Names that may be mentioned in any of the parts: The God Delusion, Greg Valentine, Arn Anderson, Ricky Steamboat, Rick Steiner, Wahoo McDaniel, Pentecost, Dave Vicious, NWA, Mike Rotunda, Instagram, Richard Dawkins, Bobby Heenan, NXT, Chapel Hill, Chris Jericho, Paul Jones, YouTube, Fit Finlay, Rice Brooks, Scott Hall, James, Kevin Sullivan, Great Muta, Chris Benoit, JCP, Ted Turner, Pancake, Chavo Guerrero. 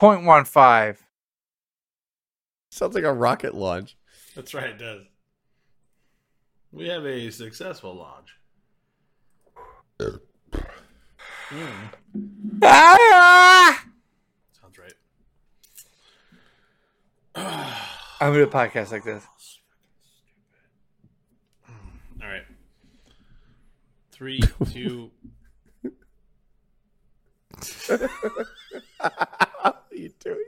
0.15. Sounds like a rocket launch. That's right, it does. We have a successful launch. Sounds right. I'm going to do a podcast like this. All right. 3, 2. How are you doing?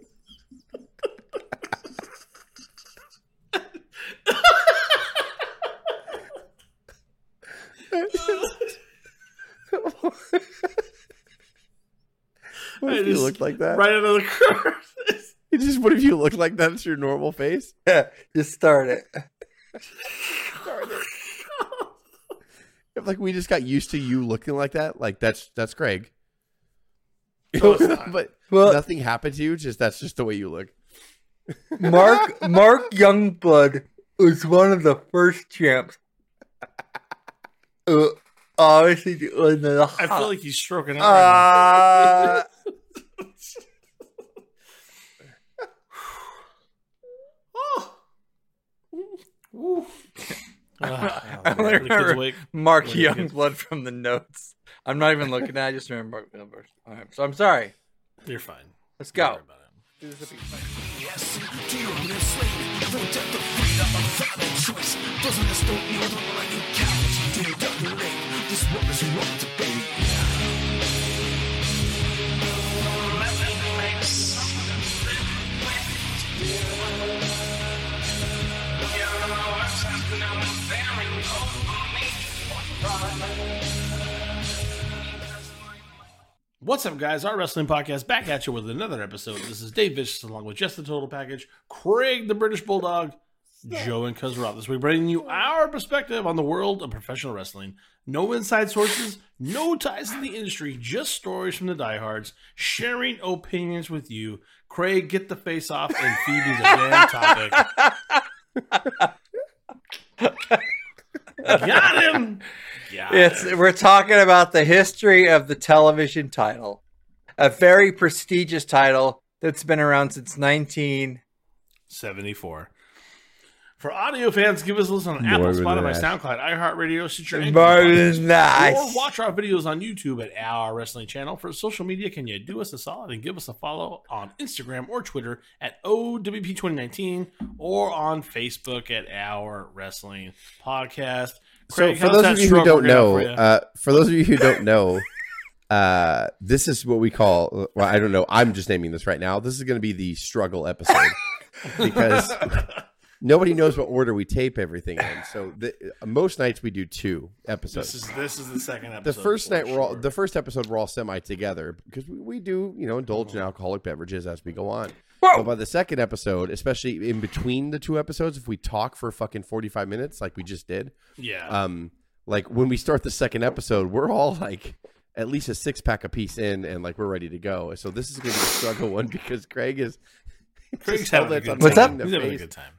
What if you looked like that? Right out of the curve. What if you look like that? It's your normal face? Yeah, just start it. Start it. If, like, we just got used to you looking like that, like that's Greg. No, it's not. But nothing happened to you. That's just the way you look. Mark Youngblood was one of the first champs. Obviously, I feel like he's stroking out. Right now. I only remember Mark Youngblood from the notes. I'm not even looking at it. I just remember Mark Youngblood. All right, so I'm sorry. You're fine. Let's go. What's up, guys? Our wrestling podcast back at you with another episode. This is Dave Vicious along with Just the Total Package, Craig the British Bulldog, Joe, and Cuz Rob. This week, bringing you our perspective on the world of professional wrestling. No inside sources, no ties to the industry, just stories from the diehards, sharing opinions with you. Craig, get the face off and feed me the damn topic. Got him. We're talking about the history of the television title, a very prestigious title that's been around since 1974. For audio fans, give us a listen on Apple, Spotify, SoundCloud, iHeartRadio, Stitcher, or watch our videos on YouTube at Our Wrestling Channel. For social media, can you do us a solid and give us a follow on Instagram or Twitter at OWP2019 or on Facebook at Our Wrestling Podcast. Craig, so for those of you who don't know, this is what we call, well, I don't know, I'm just naming this right now. This is going to be the struggle episode because... Nobody knows what order we tape everything in, so most nights we do two episodes. This is the second episode. The first night we're all semi together because we do indulge in alcoholic beverages as we go on. Whoa. But by the second episode, especially in between the two episodes, if we talk for fucking 45 minutes like we just did, like when we start the second episode, we're all like at least a 6-pack apiece in, and like we're ready to go. So this is going to be a struggle one because Craig's having a good time. What's up? He's having a good time.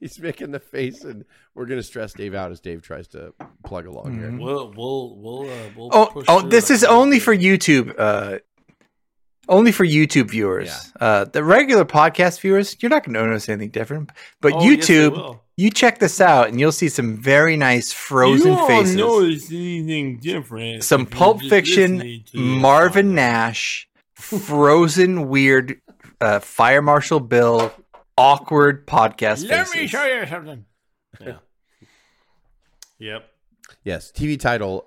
He's making the face, and we're gonna stress Dave out as Dave tries to plug along here. We'll this is only for YouTube viewers. Yeah. The regular podcast viewers, you're not gonna notice anything different. But YouTube, yes, you check this out, and you'll see some very nice frozen faces. You won't notice anything different. Some Pulp Fiction, Marvin Nash, Frozen, weird, Fire Marshal Bill. Awkward podcast. Let me show you something. Yeah. Yep. Yes. TV title.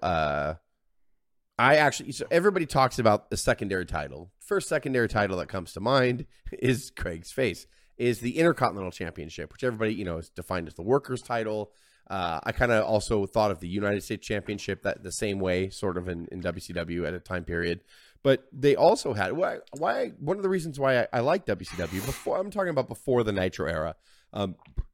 So everybody talks about the secondary title. First secondary title that comes to mind is Craig's face. Is the Intercontinental Championship, which everybody is defined as the workers' title. I kind of also thought of the United States Championship that the same way, sort of in WCW at a time period. But they also had one of the reasons why I like WCW before I'm talking about before the Nitro era,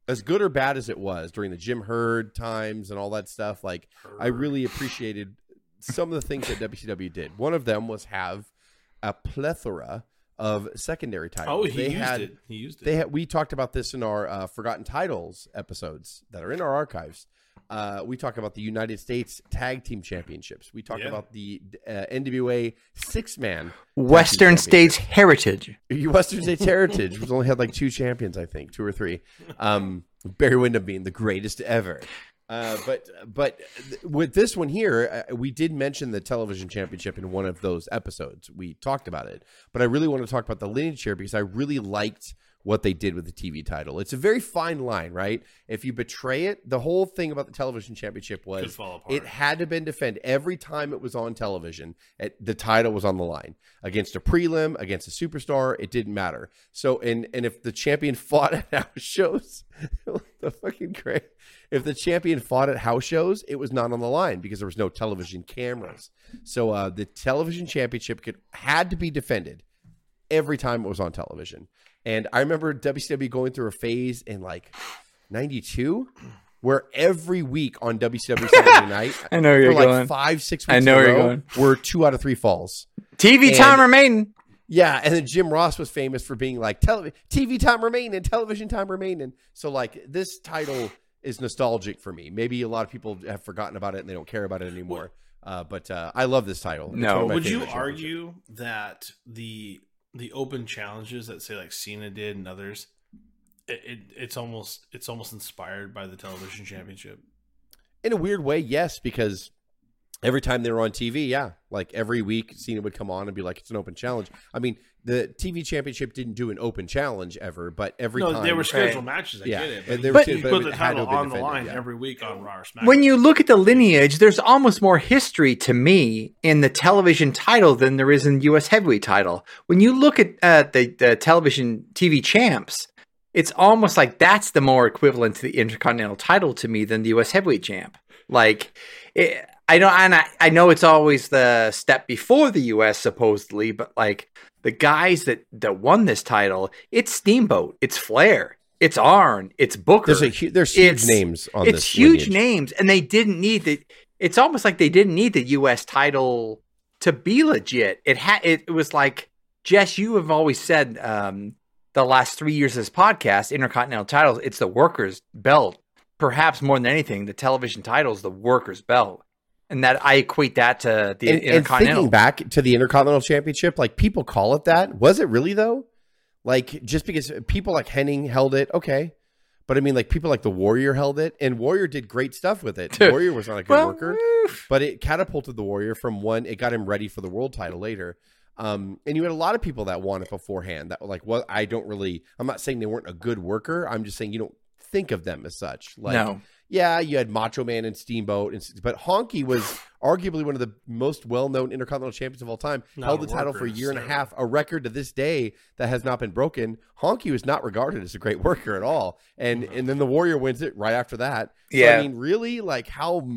as good or bad as it was during the Jim Herd times and all that stuff. Like I really appreciated some of the things that WCW did. One of them was have a plethora of secondary titles. Oh, He used it. We talked about this in our Forgotten Titles episodes that are in our archives. We talk about the United States Tag Team Championships. We talk about the NWA six-man Western States Heritage. Western States Heritage, which only had like 2 champions, I think, 2 or 3. Barry Windham being the greatest ever. But with this one here, we did mention the television championship in one of those episodes. We talked about it. But I really want to talk about the lineage here because I really liked what they did with the TV title. It's a very fine line, right? If you betray it, the whole thing about the television championship was it had to been defended every time it was on television. The title was on the line against a prelim, against a superstar. It didn't matter. So, and if the champion fought at house shows, if the champion fought at house shows, it was not on the line because there was no television cameras. So the television championship had to be defended every time it was on television. And I remember WCW going through a phase in like 92 where every week on WCW Saturday night, I know you're for going. Like 5-6 weeks I know you're going. Were 2 out of 3 falls. TV time remaining. Yeah. And then Jim Ross was famous for being like TV time remaining, television time remaining. So like this title is nostalgic for me. Maybe a lot of people have forgotten about it and they don't care about it anymore. But I love this title. No. Would you argue that the open challenges that say like Cena did and others, it's almost inspired by the television championship in a weird way? Yes, because every time they were on TV, like every week Cena would come on and be like, it's an open challenge. I mean, the TV championship didn't do an open challenge ever, but every time they were scheduled matches. Get it, but you put the title on the line every week on Raw or SmackDown. When you look at the lineage, there's almost more history to me in the television title than there is in the U.S. heavyweight title. When you look at the television TV champs, it's almost like that's the more equivalent to the Intercontinental title to me than the U.S. heavyweight champ. Like it. I know it's always the step before the U.S. supposedly, but like the guys that won this title, it's Steamboat, it's Flair, it's Arn, it's Booker. There's huge names on this. It's huge names, and they didn't need the. It's almost like they didn't need the U.S. title to be legit. It was like, Jess, you have always said the last 3 years of this podcast, Intercontinental titles, it's the workers' belt. Perhaps more than anything, the television title is the workers' belt. And that I equate that to the Intercontinental. And thinking back to the Intercontinental Championship, like people call it that. Was it really though? Like just because people like Henning held it, okay. But I mean like people like the Warrior held it and Warrior did great stuff with it. Dude. Warrior was not a good worker, but it catapulted the Warrior it got him ready for the world title later. And you had a lot of people that won it beforehand that were like, well, I'm not saying they weren't a good worker. I'm just saying you don't think of them as such. Like, no. Yeah, you had Macho Man and Steamboat, but Honky was arguably one of the most well-known Intercontinental Champions of all time. Held the title for a year and a half, a record to this day that has not been broken. Honky was not regarded as a great worker at all, and then the Warrior wins it right after that. Yeah, so, I mean, really, like how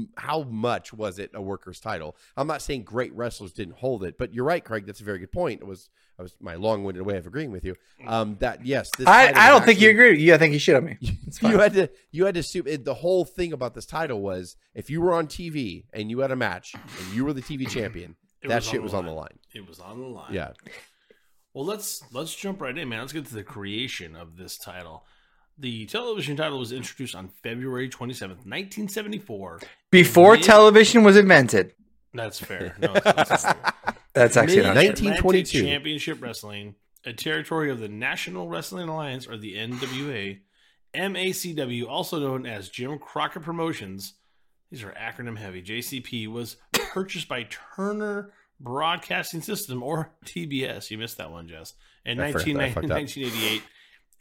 much was it a worker's title? I'm not saying great wrestlers didn't hold it, but you're right, Craig. That's a very good point. It was my long-winded way of agreeing with you. I don't think you agree. I think you shit on me. You had to soup it. The whole thing about this title was if you were on TV and you had a match and you were the TV champion, that was on the line. It was on the line. Yeah. Well, let's jump right in, man. Let's get to the creation of this title. The television title was introduced on February 27th, 1974. Before television was invented. That's fair. No, that's fair. That's actually 1922. Championship Wrestling, a territory of the National Wrestling Alliance, or the NWA, MACW, also known as Jim Crockett Promotions. These are acronym heavy. JCP was purchased by Turner Broadcasting System, or TBS. You missed that one, Jess. In 1988,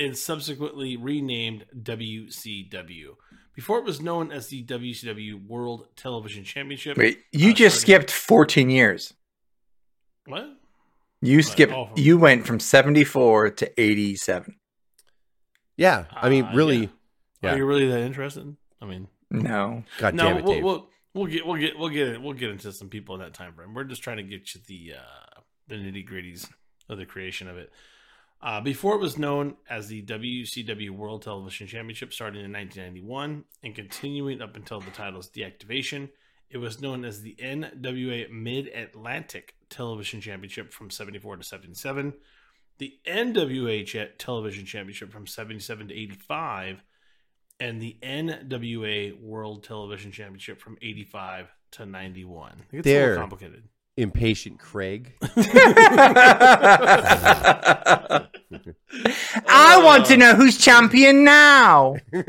and subsequently renamed WCW. Before it was known as the WCW World Television Championship. Wait, you just skipped 14 years. What? You went from 74 to 87. Yeah. I mean, really. Yeah. Yeah. Are you really that interested? I mean, no. God damn it, Dave. We'll get into some people in that time frame. We're just trying to get you the nitty-gritties of the creation of it. Before it was known as the WCW World Television Championship, starting in 1991 and continuing up until the title's deactivation, it was known as the NWA Mid-Atlantic Television Championship from 74 to 77, the NWA Television Championship from 77 to 85, and the NWA World Television Championship from 85 to 91. It's a little complicated. Impatient Craig. I want to know who's champion now. Let's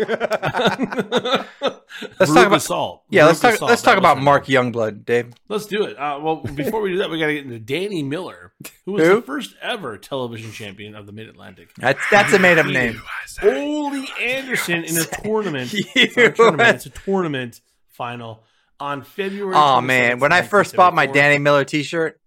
talk about Mark Youngblood, Dave. Let's do it. Well, before we do that, we got to get into Danny Miller, who was the first ever television champion of the Mid-Atlantic. That's a made-up name. Ole Anderson in a tournament. It's a tournament final on February. Oh man, when I first bought my Danny Miller T-shirt,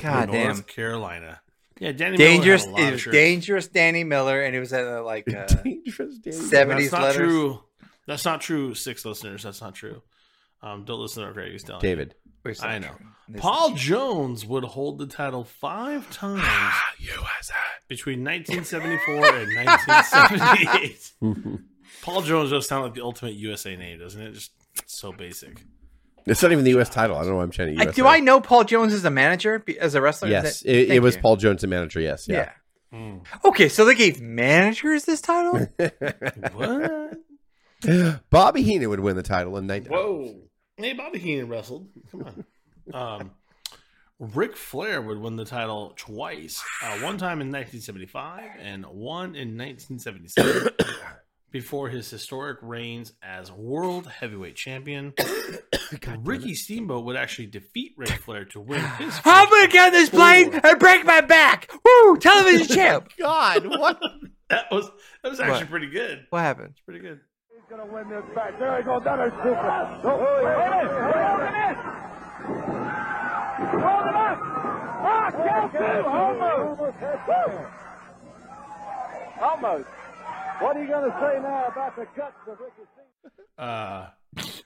goddamn, North Carolina. Yeah, Danny Dangerous. Miller had a lot of shirts. Dangerous Danny Miller, and it was at like '70s. That's not letters. True. That's not true. Six listeners. That's not true. Don't listen to what Greg is telling David. You. I know. Paul Jones would hold the title 5 times between 1974 and 1978. Paul Jones does sound like the ultimate USA name, doesn't it? Just so basic. It's not even the U.S. title. I don't know why I'm chanting U.S. Do I know Paul Jones as a manager, as a wrestler? Yes, it was Paul Jones, a manager, yes. Yeah. Mm. Okay, so they gave managers this title? What? Bobby Heenan would win the title in 19... Whoa. Hey, Bobby Heenan wrestled. Come on. Ric Flair would win the title twice. One time in 1975 and one in 1977. Before his historic reigns as world heavyweight champion, Ricky Steamboat would actually defeat Ric Flair to win his. I'm gonna get on this plane and break my back. Woo! Television champ. God, what? That was actually pretty good. What happened? It's pretty good. He's gonna win this back. There he goes. That is stupid. Hold him up. Almost. What are you going to say now about the guts of Ricky Steamboat?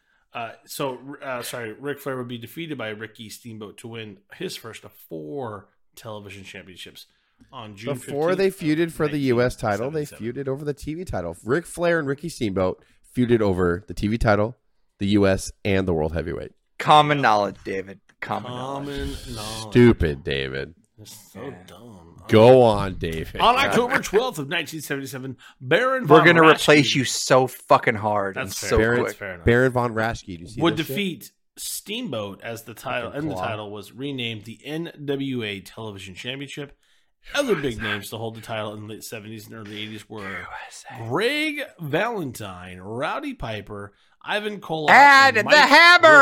Ric Flair would be defeated by Ricky Steamboat to win his first of 4 television championships on June 15th. Before they feuded for the U.S. title, they feuded over the TV title. Ric Flair and Ricky Steamboat feuded over the TV title, the U.S., and the World Heavyweight. Common knowledge, David. Common knowledge. Stupid, David. That's so dumb. Go on, David. On October 12th of 1977, Baron Von Raschke... We're going to replace you so fucking hard. That's fair. So quick. Baron Von Raschke would defeat Steamboat as the title, and the title was renamed the NWA Television Championship. Other big names to hold the title in the late 70s and early 80s were Greg Valentine, Rowdy Piper, Ivan Koloff, and the Hammer.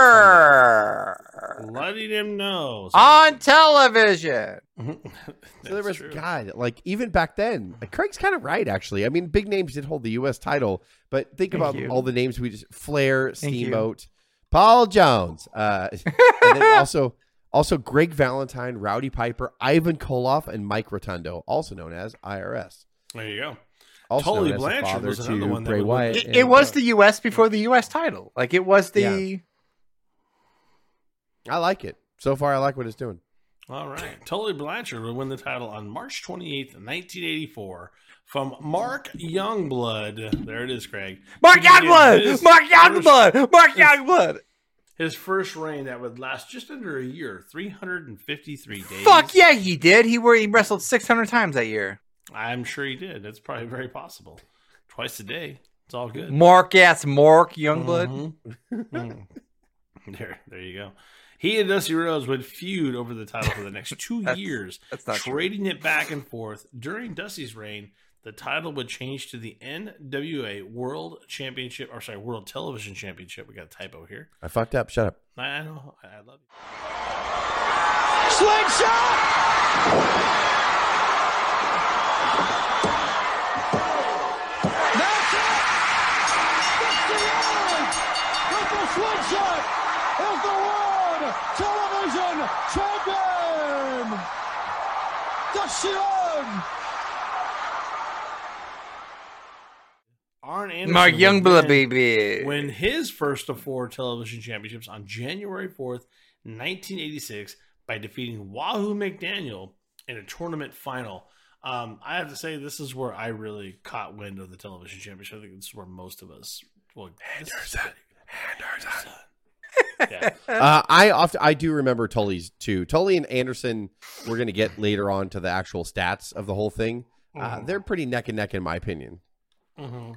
Rotunda. Letting him know. On television. So there was true. God, like even back then, like, Craig's kind of right, actually. I mean, big names did hold the U.S. title, but think about all the names we just Flair, Steamboat, Paul Jones, and then also Greg Valentine, Rowdy Piper, Ivan Koloff, and Mike Rotunda, also known as IRS. There you go. Also Tully Blanchard was another one that Wyatt. It was the U.S. before the U.S. title. Like it was the. Yeah. I like it so far. I like what it's doing. All right, Tully Blanchard would win the title on March 28th, 1984, from Mark Youngblood. There it is, Craig. Mark Youngblood. His first reign that would last just under a year, 353 days. Fuck yeah, he did. He wrestled 600 times that year. I'm sure he did. That's probably very possible. Twice a day. It's all good. Mark Youngblood. Mm-hmm. Mm-hmm. There you go. He and Dusty Rhodes would feud over the title for the next 2 years, trading it back and forth. During Dusty's reign, the title would change to the NWA World Championship, or sorry, World Television Championship. We got a typo here. I fucked up. Shut up. I know. I love you. Slingshot! Slingshot is the World Television Champion! Dusty Rhodes! Arn Anderson Mark Youngblood, baby. Win his first of 4 television championships on January 4th, 1986 by defeating Wahoo McDaniel in a tournament final. I have to say, this is where I really caught wind of the television championship. I think this is where most of us... Well, Anderson. Yeah. I do remember Tully's too. Tully and Anderson, we're going to get later on to the actual stats of the whole thing. They're pretty neck and neck in my opinion. Mm-hmm.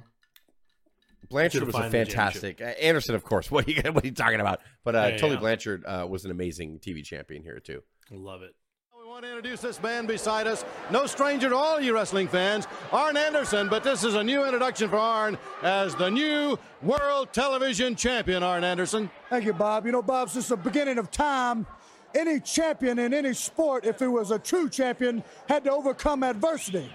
Blanchard was a fantastic Anderson, of course. What are you talking about? But Tully Blanchard was an amazing TV champion here too. I love it. We want to introduce this man beside us. No stranger to all you wrestling fans, Arn Anderson. But this is a new introduction for Arn as the new World Television Champion, Arn Anderson. Thank you, Bob. You know, Bob, since the beginning of time, any champion in any sport, if he was a true champion, had to overcome adversity.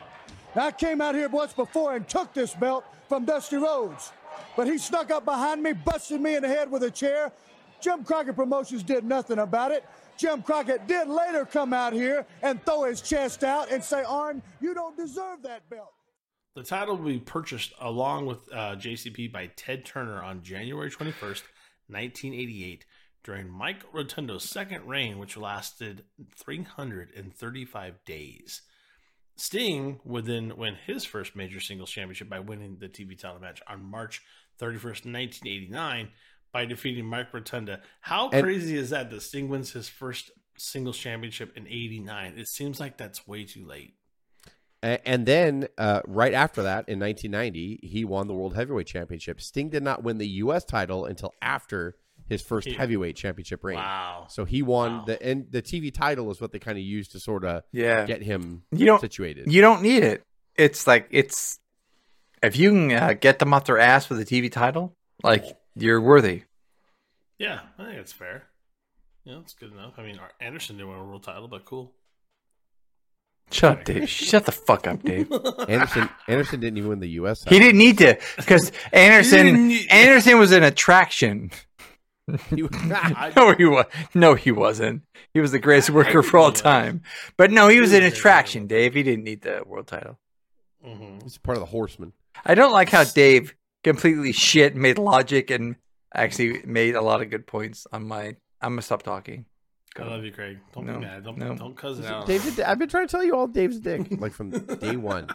Now, I came out here once before and took this belt from Dusty Rhodes, but he snuck up behind me, busted me in the head with a chair. Jim Crockett Promotions did nothing about it. Jim Crockett did later come out here and throw his chest out and say, Arn, you don't deserve that belt. The title will be purchased along with JCP by Ted Turner on January 21st, 1988, during Mike Rotunda's second reign, which lasted 335 days. Sting would then win his first major singles championship by winning the TV title match on March 31st, 1989, by defeating Mike Rotunda. How crazy is that? That Sting wins his first singles championship in '89. It seems like that's way too late. And then right after that, in 1990, he won the World Heavyweight Championship. Sting did not win the U.S. title until after his first heavyweight championship reign. Wow! So he won the TV title is what they kind of used to sort of get him situated. You don't need it. It's if you can get them off their ass with a TV title, like. You're worthy. Yeah, I think that's fair. Yeah, that's good enough. I mean, Anderson didn't win a world title, but cool. Shut up, Dave. Shut the fuck up, Dave. Anderson didn't even win the U.S. title. He didn't need to, because Anderson was an attraction. No, he wasn't. He was the greatest worker for all time. But no, he was an attraction, Dave. He didn't need the world title. Mm-hmm. He's part of the Horsemen. I don't like how Dave completely shit made logic and actually made a lot of good points on my. I'm gonna stop talking. Go. I love you, Craig. Don't be mad. Don't cousin out. David, I've been trying to tell you all Dave's dick like from day one.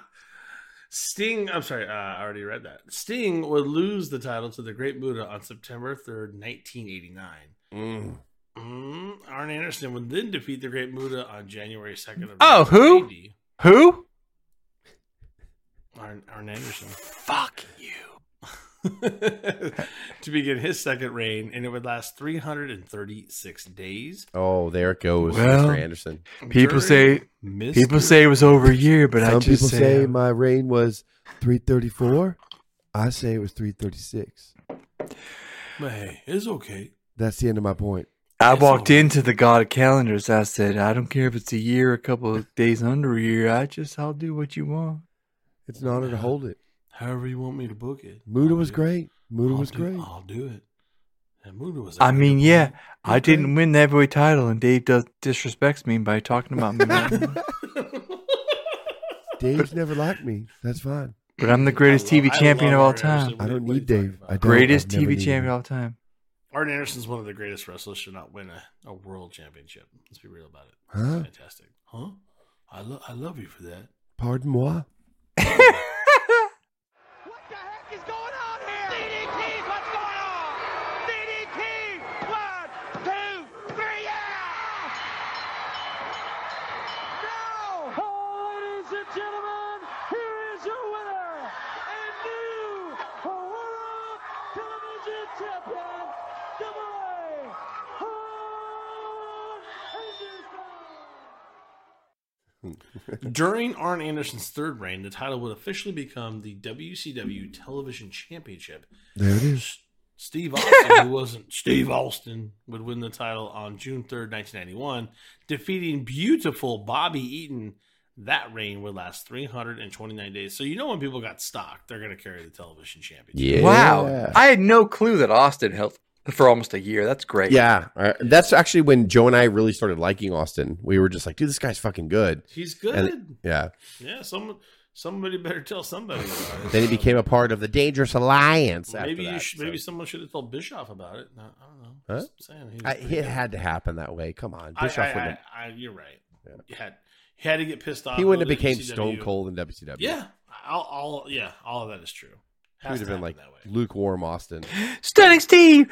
Sting. I'm sorry. I already read that. Sting would lose the title to the Great Muta on September 3rd, 1989. Arn Anderson would then defeat the Great Muta on January 2nd. Who? Arn Anderson. Fuck you. To begin his second reign, and it would last 336 days. Oh, there it goes, Mr. Anderson. People say it was over a year, but people say my reign was 334. I say it was 336. But hey, it's okay. That's the end of my point. I walked into the God of Calendars. I said, I don't care if it's a year, a couple of days under a year. I'll do what you want. It's an honor to hold it. However you want me to book it. Muta was great. I'll do it. And Muta was. I mean, yeah, I didn't win the heavyweight title, and Dave disrespects me by talking about me. Dave's never liked me. That's fine. But I'm the greatest TV champion of all time. I don't need Dave. Greatest TV champion of all time. Arn Anderson's one of the greatest wrestlers to not win a world championship. Let's be real about it. Huh? Fantastic. Huh? I love you for that. Pardon moi. During Arn Anderson's third reign, the title would officially become the WCW Television Championship. There it is. Steve Austin, who wasn't Steve Austin, would win the title on June 3rd, 1991, defeating beautiful Bobby Eaton. That reign would last 329 days. So you know when people got stocked, they're going to carry the television championship. Yeah. Wow. I had no clue that Austin held for almost a year. That's great. Yeah. That's actually when Joe and I really started liking Austin. We were just like, dude, this guy's fucking good. He's good. And, yeah. Yeah. Somebody better tell somebody about it. Then he became a part of the Dangerous Alliance. Well, maybe someone should have told Bischoff about it. No, I don't know. Huh? I'm saying it had to happen that way. Come on. Bischoff wouldn't. You're right. Yeah. He had to get pissed off. He wouldn't have became Stone Cold in WCW. Yeah. All of that is true. He would have been like lukewarm Austin. Stunning Steve.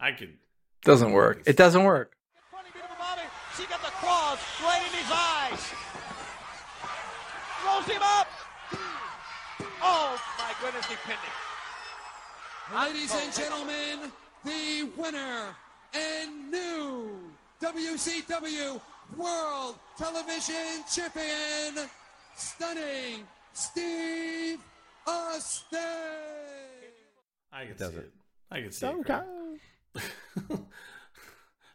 I could. It doesn't work. Funny bit of a Bobby. She got the claws right in his eyes. Rolls him up. winner's dependent. Ladies and gentlemen, the winner and new WCW World Television Champion, Stunning Steve Austin. I can see it. I can see it.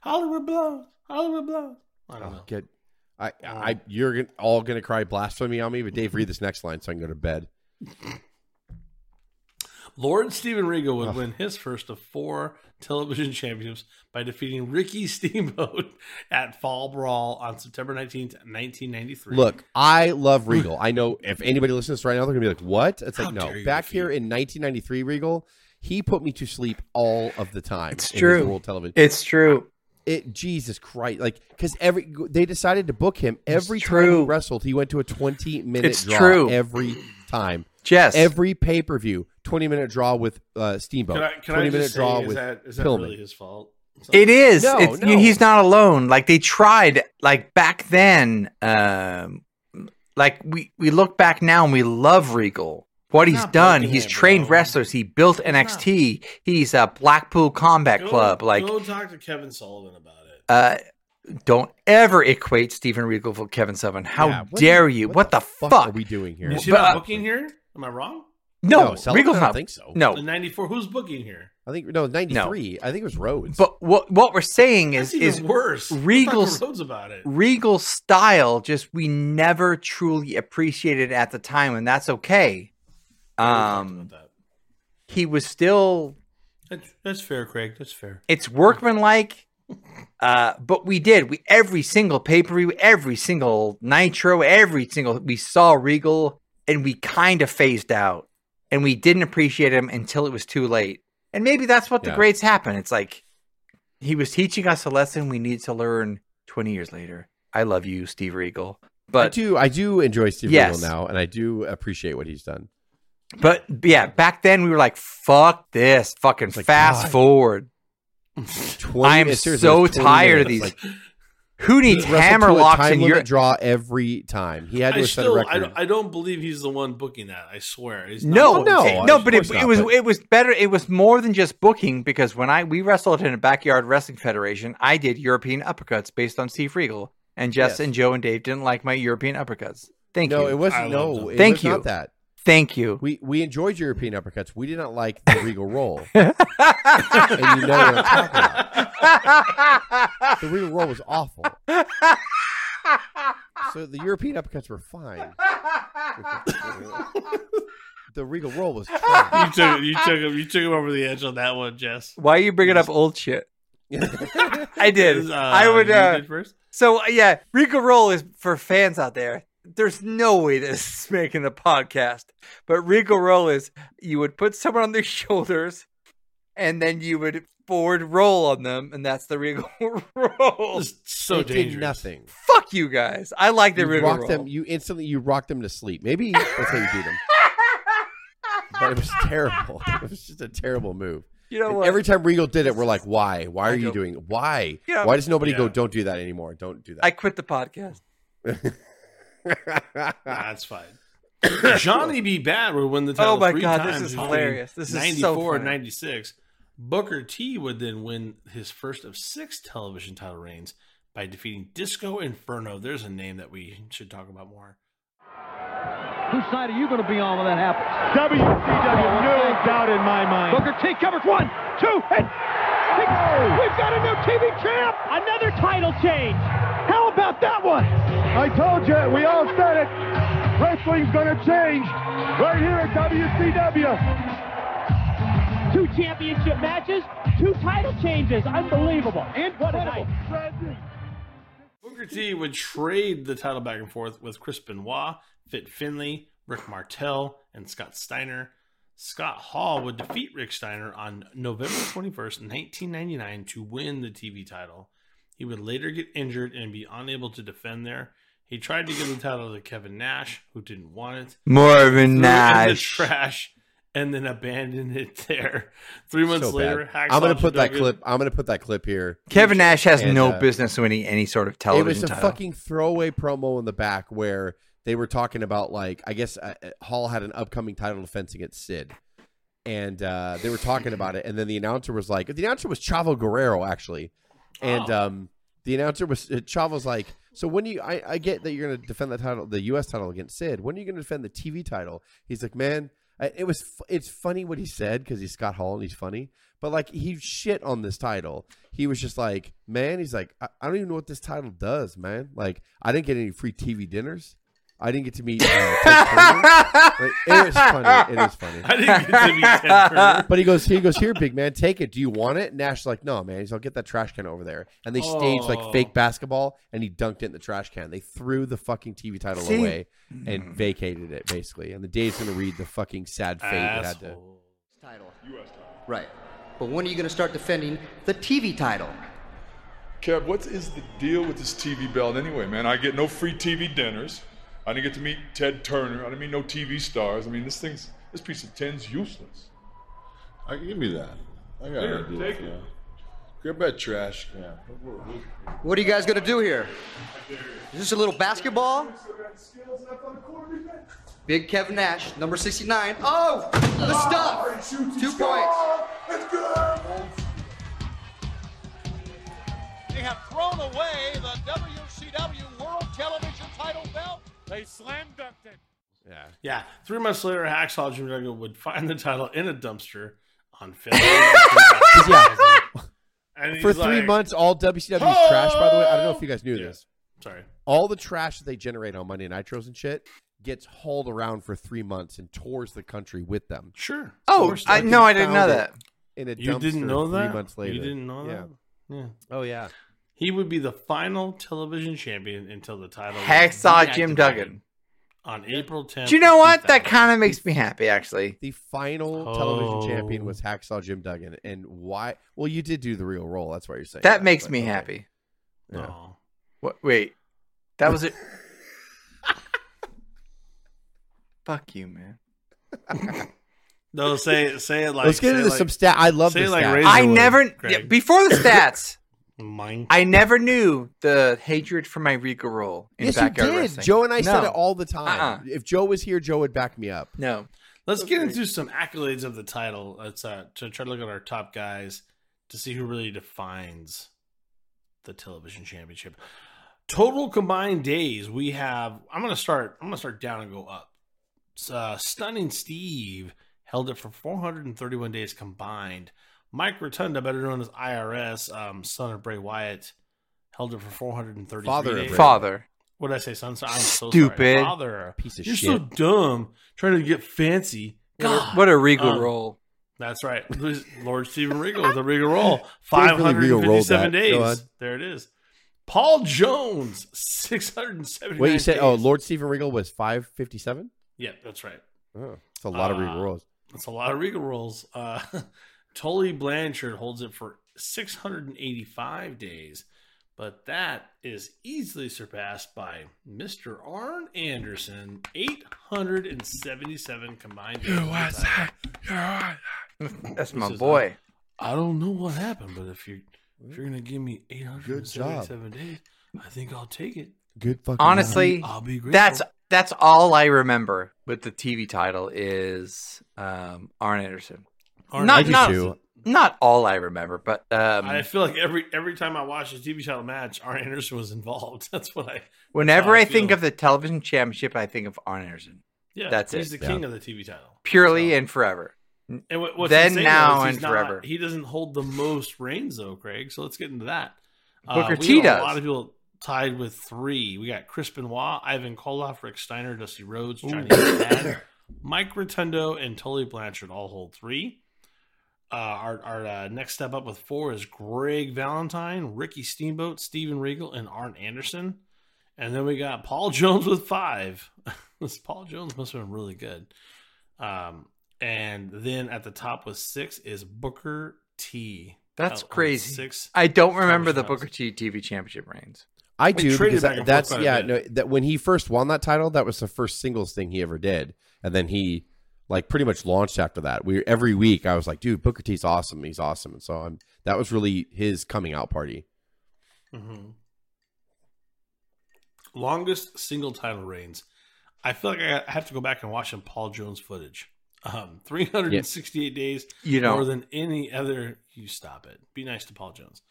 Hollywood blows. Hollywood blows. I don't know. Kid. You're all going to cry blasphemy on me, but Dave, read this next line so I can go to bed. Lord Steven Regal would win his first of four television championships by defeating Ricky Steamboat at Fall Brawl on September 19th, 1993. Look, I love Regal. I know if anybody listens right now, they're going to be like, what? It's like, no. Back here in 1993, Regal, he put me to sleep all of the time. It's true. World television. It's true. Jesus Christ. Like, because they decided to book him every time he wrestled. He went to a 20-minute draw every time. Yes. Every pay-per-view, 20-minute draw with Steamboat. Can 20-minute draw with Pillman. Is that really his fault? It is. No, he's not alone. Like, they tried, like, back then, like, we look back now and we love Regal. What he's done, he's trained wrestlers. He built NXT. He's a Blackpool Combat Club. Like, go talk to Kevin Sullivan about it. Don't ever equate Steven Regal with Kevin Sullivan. How dare you? What the fuck are we doing here? Is he not booking here? Am I wrong? No, Regal's not. I don't think so. No, in 94. Who's booking here? I think 93. I think it was Rhodes. But what we're saying is worse. Regal's Rhodes about it. Regal's style, just we never truly appreciated it at the time, and that's okay. He was still. That's fair, Craig. That's fair. It's workmanlike, but we every single pay-per-view, every single Nitro, we saw Regal, and we kind of phased out, and we didn't appreciate him until it was too late. And maybe that's what the greats happen. It's like he was teaching us a lesson we need to learn 20 years later. I love you, Steve Regal. But I do enjoy Steve Regal now, and I do appreciate what he's done. But yeah, back then we were like, fuck this, fucking like, fast forward. I'm so tired of these. Like, who needs hammer locks in your draw every time? He had to set a record. I don't believe he's the one booking that. I swear. It was better. It was more than just booking, because when we wrestled in a backyard wrestling federation, I did European uppercuts based on Steve Regal, and Jess and Joe and Dave didn't like my European uppercuts. Thank you. We enjoyed European uppercuts. We did not like the Regal roll. And you know what I'm talking about. The Regal roll was awful. So the European uppercuts were fine. The Regal roll was fine. You took him over the edge on that one, Jess. Why are you bringing up old shit? I did. Did first? So yeah, Regal roll is for fans out there. There's no way this is making the podcast, but Regal roll is you would put someone on their shoulders and then you would forward roll on them, and that's the Regal roll. It's so dangerous. Did nothing. Fuck you guys. I like the Regal roll. You rock them to sleep. Maybe that's how you do them. But it was terrible. It was just a terrible move. You know what? Every time Regal did it, we're like, why? Why are you doing it? Why? You know, why does nobody go, don't do that anymore? Don't do that. I quit the podcast. That's fine. Johnny B. Bad would win the title three times. This is hilarious. This is 94 and 96. Booker T would then win his first of six television title reigns by defeating Disco Inferno. There's a name that we should talk about more. Whose side are you going to be on when that happens? WCW, no doubt in my mind. Booker T covers 1, 2, and... We've got a new TV champ! Another title change! How about that one? I told you, we all said it. Wrestling's gonna change right here at WCW. 2 championship matches, 2 title changes. Unbelievable. Incredible. Booker T would trade the title back and forth with Chris Benoit, Fit Finlay, Rick Martel, and Scott Steiner. Scott Hall would defeat Rick Steiner on November 21st, 1999 to win the TV title. He would later get injured and be unable to defend there. He tried to give the title to Kevin Nash, who didn't want it. Marvin Nash. In the trash and then abandoned it there. 3 months later, I'm going to put that clip. I'm going to put that clip here. Kevin Nash has no business winning any sort of television. It was a fucking throwaway promo in the back where they were talking about, like, I guess Hall had an upcoming title defense against Sid, and they were talking about it. And then the announcer was like, the announcer was Chavo Guerrero actually, and the announcer was Chavo's like, so when do you? I get that you're going to defend the title, the U.S. title against Sid. When are you going to defend the TV title? He's like, man, it was. It's funny what he said because he's Scott Hall and he's funny, but like he shit on this title. He was just like, man, he's like, I don't even know what this title does, man. Like, I didn't get any free TV dinners. I didn't get to meet Ted Turner. It was funny. It was funny. I didn't get to meet Ted Turner. But he goes, here, big man, take it. Do you want it? And Nash's like, no, man. He's like, get that trash can over there. And they staged like fake basketball, and he dunked it in the trash can. They threw the fucking TV title away and vacated it, basically. And the day's going to read the fucking sad fate. Asshole. U.S. title. Right. But when are you going to start defending the TV title? Kev, what is the deal with this TV belt anyway, man? I get no free TV dinners. I didn't get to meet Ted Turner. I didn't meet no TV stars. I mean, this piece of tin's useless. I can give you that. I got an idea. Take it. Grab that trash. Yeah. What are you guys gonna do here? Is this a little basketball? Big Kevin Nash, number 69. Oh, the stuff. 2 points. They have thrown away the WCW World Television Title belt. They slam dunked it. Yeah. 3 months later, Hacksaw Jim Duggan would find the title in a dumpster on film. And for 3 months, all WCW's trash, by the way. I don't know if you guys knew this. Sorry. All the trash that they generate on Monday Nitros and shit gets hauled around for 3 months and tours the country with them. Sure. Oh, no, I didn't know that. In a dumpster. You didn't know that? 3 months later. You didn't know that? Yeah. Oh, yeah. He would be the final television champion until the title. Hacksaw Jim Duggan. On April 10th. Do you know what? That kind of makes me happy, actually. The final television champion was Hacksaw Jim Duggan. And why? Well, you did do the real role. That's why you're saying that. That makes me happy. Yeah. Oh. What? Wait. That was it. Fuck you, man. No, say it like. Let's get into some stats. I love this. Like stats. I never before the stats. Mine. I never knew the hatred for my Rico roll in backyard wrestling. Joe and I said it all the time. If Joe was here, Joe would back me up. No, let's get into some accolades of the title. Let's to try to look at our top guys to see who really defines the television championship. Total combined days we have. I'm gonna start down and go up. Stunning Steve held it for 431 days combined. Mike Rotunda, better known as IRS, son of Bray Wyatt, held it for 433 days. Father. What did I say, son? I'm so stupid. Sorry. Father. Piece of shit. You're so dumb. Trying to get fancy. God. What a Regal roll. That's right. Lord Steven Regal with a Regal roll. 557 days. There it is. Paul Jones, 679 Wait, you said, days. Oh, Lord Steven Regal was 557? Yeah, that's right. Oh, that's a lot of Regal rolls. That's a lot of Regal rolls. Tully Blanchard holds it for 685 days, but that is easily surpassed by Mr. Arn Anderson, 877 combined days. That's my boy. I don't know what happened, but if you're gonna give me 877 days, I think I'll take it. Good fucking. Honestly, I'll be grateful. That's all I remember with the TV title is Arn Anderson. Not all I remember, but I feel like every time I watched a TV title match, Arn Anderson was involved. That's what I. Whenever I think of the television championship, I think of Arn Anderson. Yeah, that's he's it. He's the king of the TV title, purely and forever. And what's then now and forever. He doesn't hold the most reigns though, Craig. So let's get into that. Booker T does. A lot of people. Tied with 3. We got Chris Benoit, Ivan Koloff, Rick Steiner, Dusty Rhodes, Johnny Dad, Mike Rotundo, and Tully Blanchard all hold 3. Our next step up with 4 is Greg Valentine, Ricky Steamboat, Steven Regal, and Arn Anderson. And then we got Paul Jones with 5. This Paul Jones must have been really good. And then at the top with 6 is Booker T. That's crazy. 6. I don't remember the Booker T TV championship reigns. I do because that's when he first won that title, that was the first singles thing he ever did, and then he like pretty much launched after that. We every week I was like, dude, Booker T's awesome. He's awesome. And so that was really his coming out party. Mm-hmm. Longest single title reigns. I feel like I have to go back and watch some Paul Jones footage. 368 days, you know, more than any other. You stop it. Be nice to Paul Jones.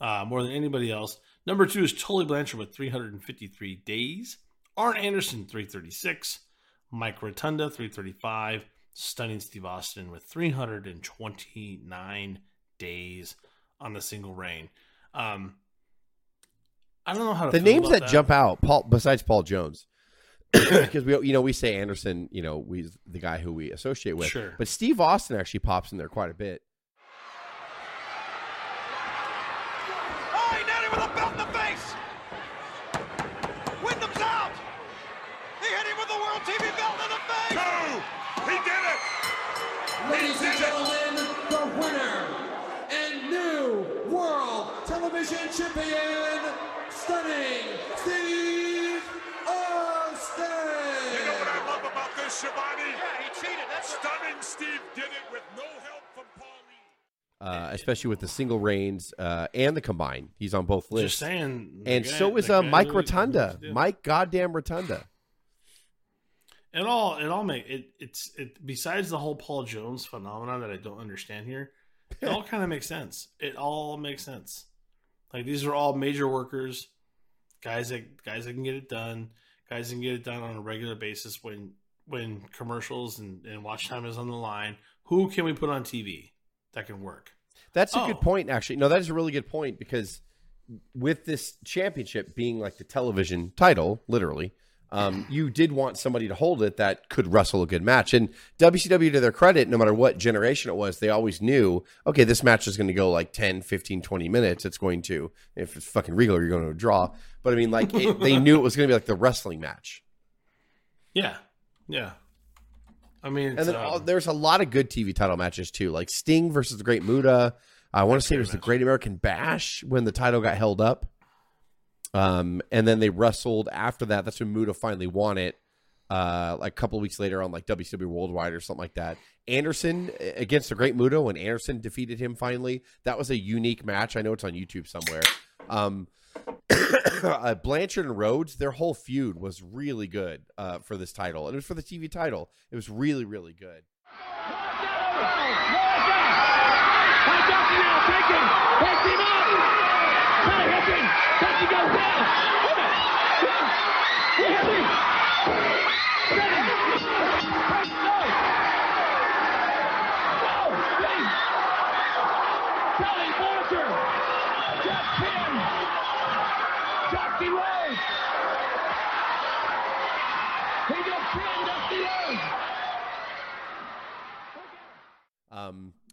More than anybody else. Number two is Tully Blanchard with 353 days. Arn Anderson, 336. Mike Rotunda, 335. Stunning Steve Austin with 329 days on the single reign. I don't know how to feel about that. The names that jump out, Paul, besides Paul Jones, because we say Anderson, he's the guy who we associate with. Sure. But Steve Austin actually pops in there quite a bit. Oh, he nailed him with a belt in the face. Wyndham's out. He hit him with the World TV belt in the face. No, he did it. Ladies and gentlemen, the winner and new World Television Champion, Stunning Steve Austin. You know what I love about this, Shivani? Yeah, he cheated. That's Stunning Steve did it with no help from Paulie. Especially with the single reigns and the combined. He's on both lists. Just saying. And guy, so is Mike Rotunda. Mike goddamn Rotunda. It all besides the whole Paul Jones phenomenon that I don't understand here, it all kind of makes sense. It all makes sense. Like, these are all major workers, guys that can get it done. Guys can get it done on a regular basis when commercials and watch time is on the line. Who can we put on TV that can work? That's a good point, actually. No, that is a really good point, because with this championship being like the television title, literally, you did want somebody to hold it that could wrestle a good match. And WCW, to their credit, no matter what generation it was, they always knew, okay, this match is going to go like 10, 15, 20 minutes. It's going to, if it's fucking Regal, you're going to draw. But I mean, like, they knew it was going to be like the wrestling match. Yeah. Yeah. I mean, it's, and then there's a lot of good TV title matches too, like Sting versus the Great Muta. I want to say there's the Great American Bash when the title got held up. And then they wrestled after that. That's when Muta finally won it, like a couple of weeks later on like WCW Worldwide or something like that. Anderson against the Great Muta, when Anderson defeated him finally. That was a unique match. I know it's on YouTube somewhere. Blanchard and Rhodes, their whole feud was really good for this title. And it was for the TV title. It was really, really good.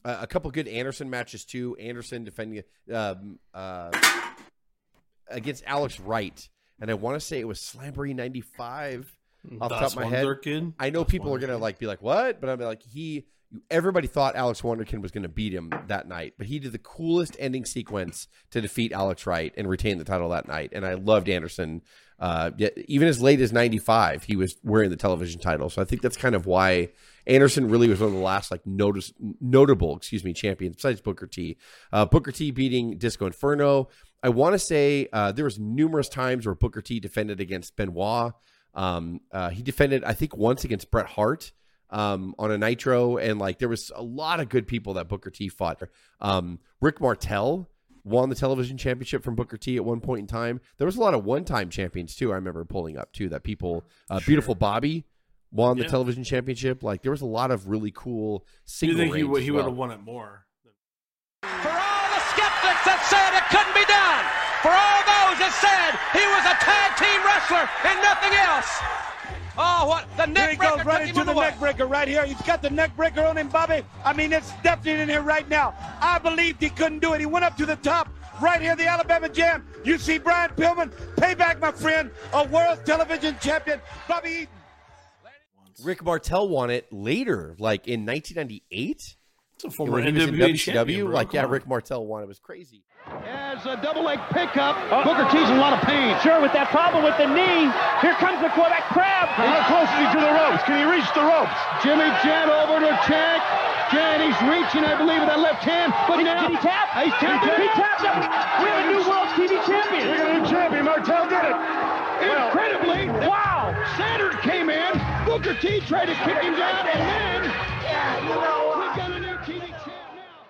A couple good Anderson matches too. Anderson defending against Alex Wright, and I want to say it was Slamboree 95 off the top of my head. I know people are gonna like be like, "What?" But I'm like, everybody thought Alex Wonderkind was gonna beat him that night, but he did the coolest ending sequence to defeat Alex Wright and retain the title that night. And I loved Anderson. Even as late as 95, he was wearing the television title. So I think that's kind of why Anderson really was one of the last like notable champions besides Booker T. Booker T beating Disco Inferno. I want to say there was numerous times where Booker T defended against Benoit. He defended, I think, once against Bret Hart on a Nitro, and like there was a lot of good people that Booker T fought. Rick Martel won the television championship from Booker T at one point in time. There was a lot of one-time champions too. I remember pulling up too that people, sure. Beautiful Bobby won the television championship. Like there was a lot of really cool single. You think he would have won it more? For all the skeptics that said it couldn't be done, for all those that said he was a tag team wrestler and nothing else. Oh, what the neck breaker! He goes right into the neck breaker right here. He's got the neck breaker on him, Bobby. I mean, it's definitely in here right now. I believed he couldn't do it. He went up to the top right here, the Alabama Jam. You see Brian Pillman, payback, my friend, a world television champion, Bobby Eaton. Rick Martel won it later, like in 1998. It's a former NWA champion, like, yeah, Rick Martel won. It was crazy. As a double leg pickup, Booker T's in a lot of pain. Sure, with that problem with the knee, here comes the quarterback crab. How close is he to the ropes? Can he reach the ropes? Jimmy Jan over to check. Jan, he's reaching, I believe, with that left hand. But now, did he tap? He's tapped. He taps up. We have a new world TV champion. We got a new champion. Martel did it. Incredibly, wow. Sanders came in. Booker T tried to kick him down, and then we've got a new TV champ now.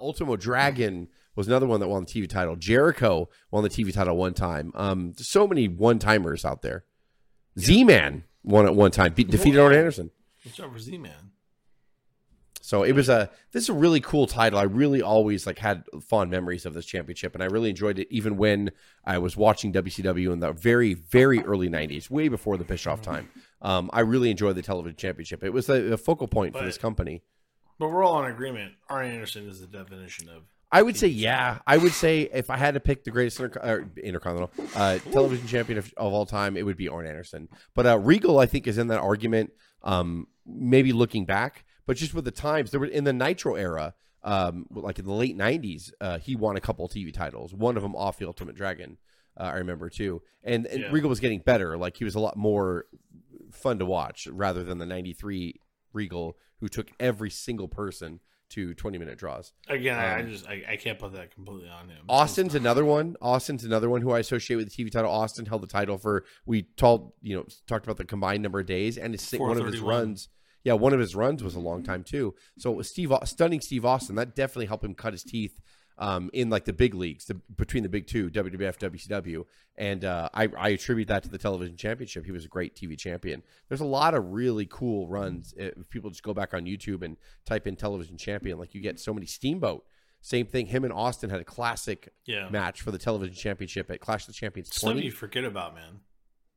Ultimo Dragon was another one that won the TV title. Jericho won the TV title one time. So many one-timers out there. Yeah. Z-Man won at one time. Defeated Arn Anderson. Watch out for Z-Man. So it was this is a really cool title. I really always had fond memories of this championship, and I really enjoyed it even when I was watching WCW in the very, very early 90s, way before the Bischoff time. I really enjoyed the television championship. It was a focal point for this company. But we're all in agreement. Arn Anderson is the definition of... I would say, yeah. I would say if I had to pick the greatest intercontinental television champion of all time, it would be Arn Anderson. But Regal, I think, is in that argument, maybe looking back. But just with the times, there were in the Nitro era, in the late 90s, he won a couple of TV titles. One of them off the Ultimate Dragon, I remember, too. And yeah. Regal was getting better. He was a lot more fun to watch rather than the 93 Regal, who took every single person to 20-minute draws. Again, I can't put that completely on him. Austin's another one who I associate with the TV title. Austin held the title for, talked about the combined number of days, and it's one of his runs. Yeah, one of his runs was a long time too. So it was stunning Steve Austin. That definitely helped him cut his teeth in the big leagues, between the big two, WWF, WCW. And I attribute that to the television championship. He was a great TV champion. There's a lot of really cool runs. If people just go back on YouTube and type in television champion, you get so many. Steamboat, same thing. Him and Austin had a classic match for the television championship at Clash of the Champions 20. Something you forget about, man.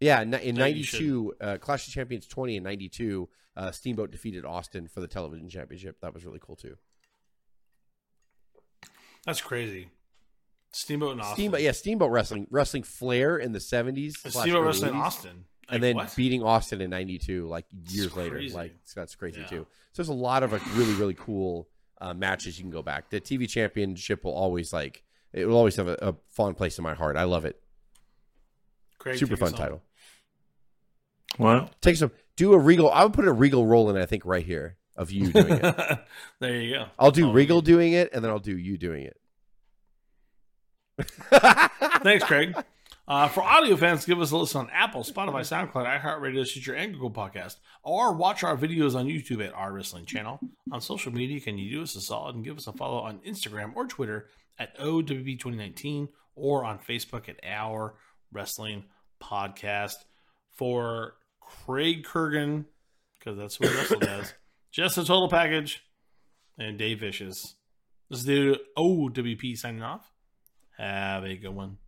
Yeah, in 92, Clash of Champions 20 and 92, Steamboat defeated Austin for the television championship. That was really cool, too. That's crazy. Steamboat and Austin. Steamboat wrestling Flair in the 70s. Steamboat wrestling Austin. And then beating Austin in 92, years later. That's crazy, too. So there's a lot of really, really cool matches you can go back. The TV championship will always, it will always have a fond place in my heart. I love it. Craig, super fun title. What? Take some. Do a Regal. I would put a Regal roll in, I think, right here of you doing it. There you go. I'll do Regal doing it, and then I'll do you doing it. Thanks, Craig. For audio fans, give us a listen on Apple, Spotify, SoundCloud, iHeartRadio, Stitcher, and Google Podcast, or watch our videos on YouTube at Our Wrestling Channel. On social media, can you do us a solid and give us a follow on Instagram or Twitter at OWB2019, or on Facebook at Our Wrestling Podcast. For Craig Kurgan, because that's what Russell does. Just a total package. And Dave Vicious. This is the OWP signing off. Have a good one.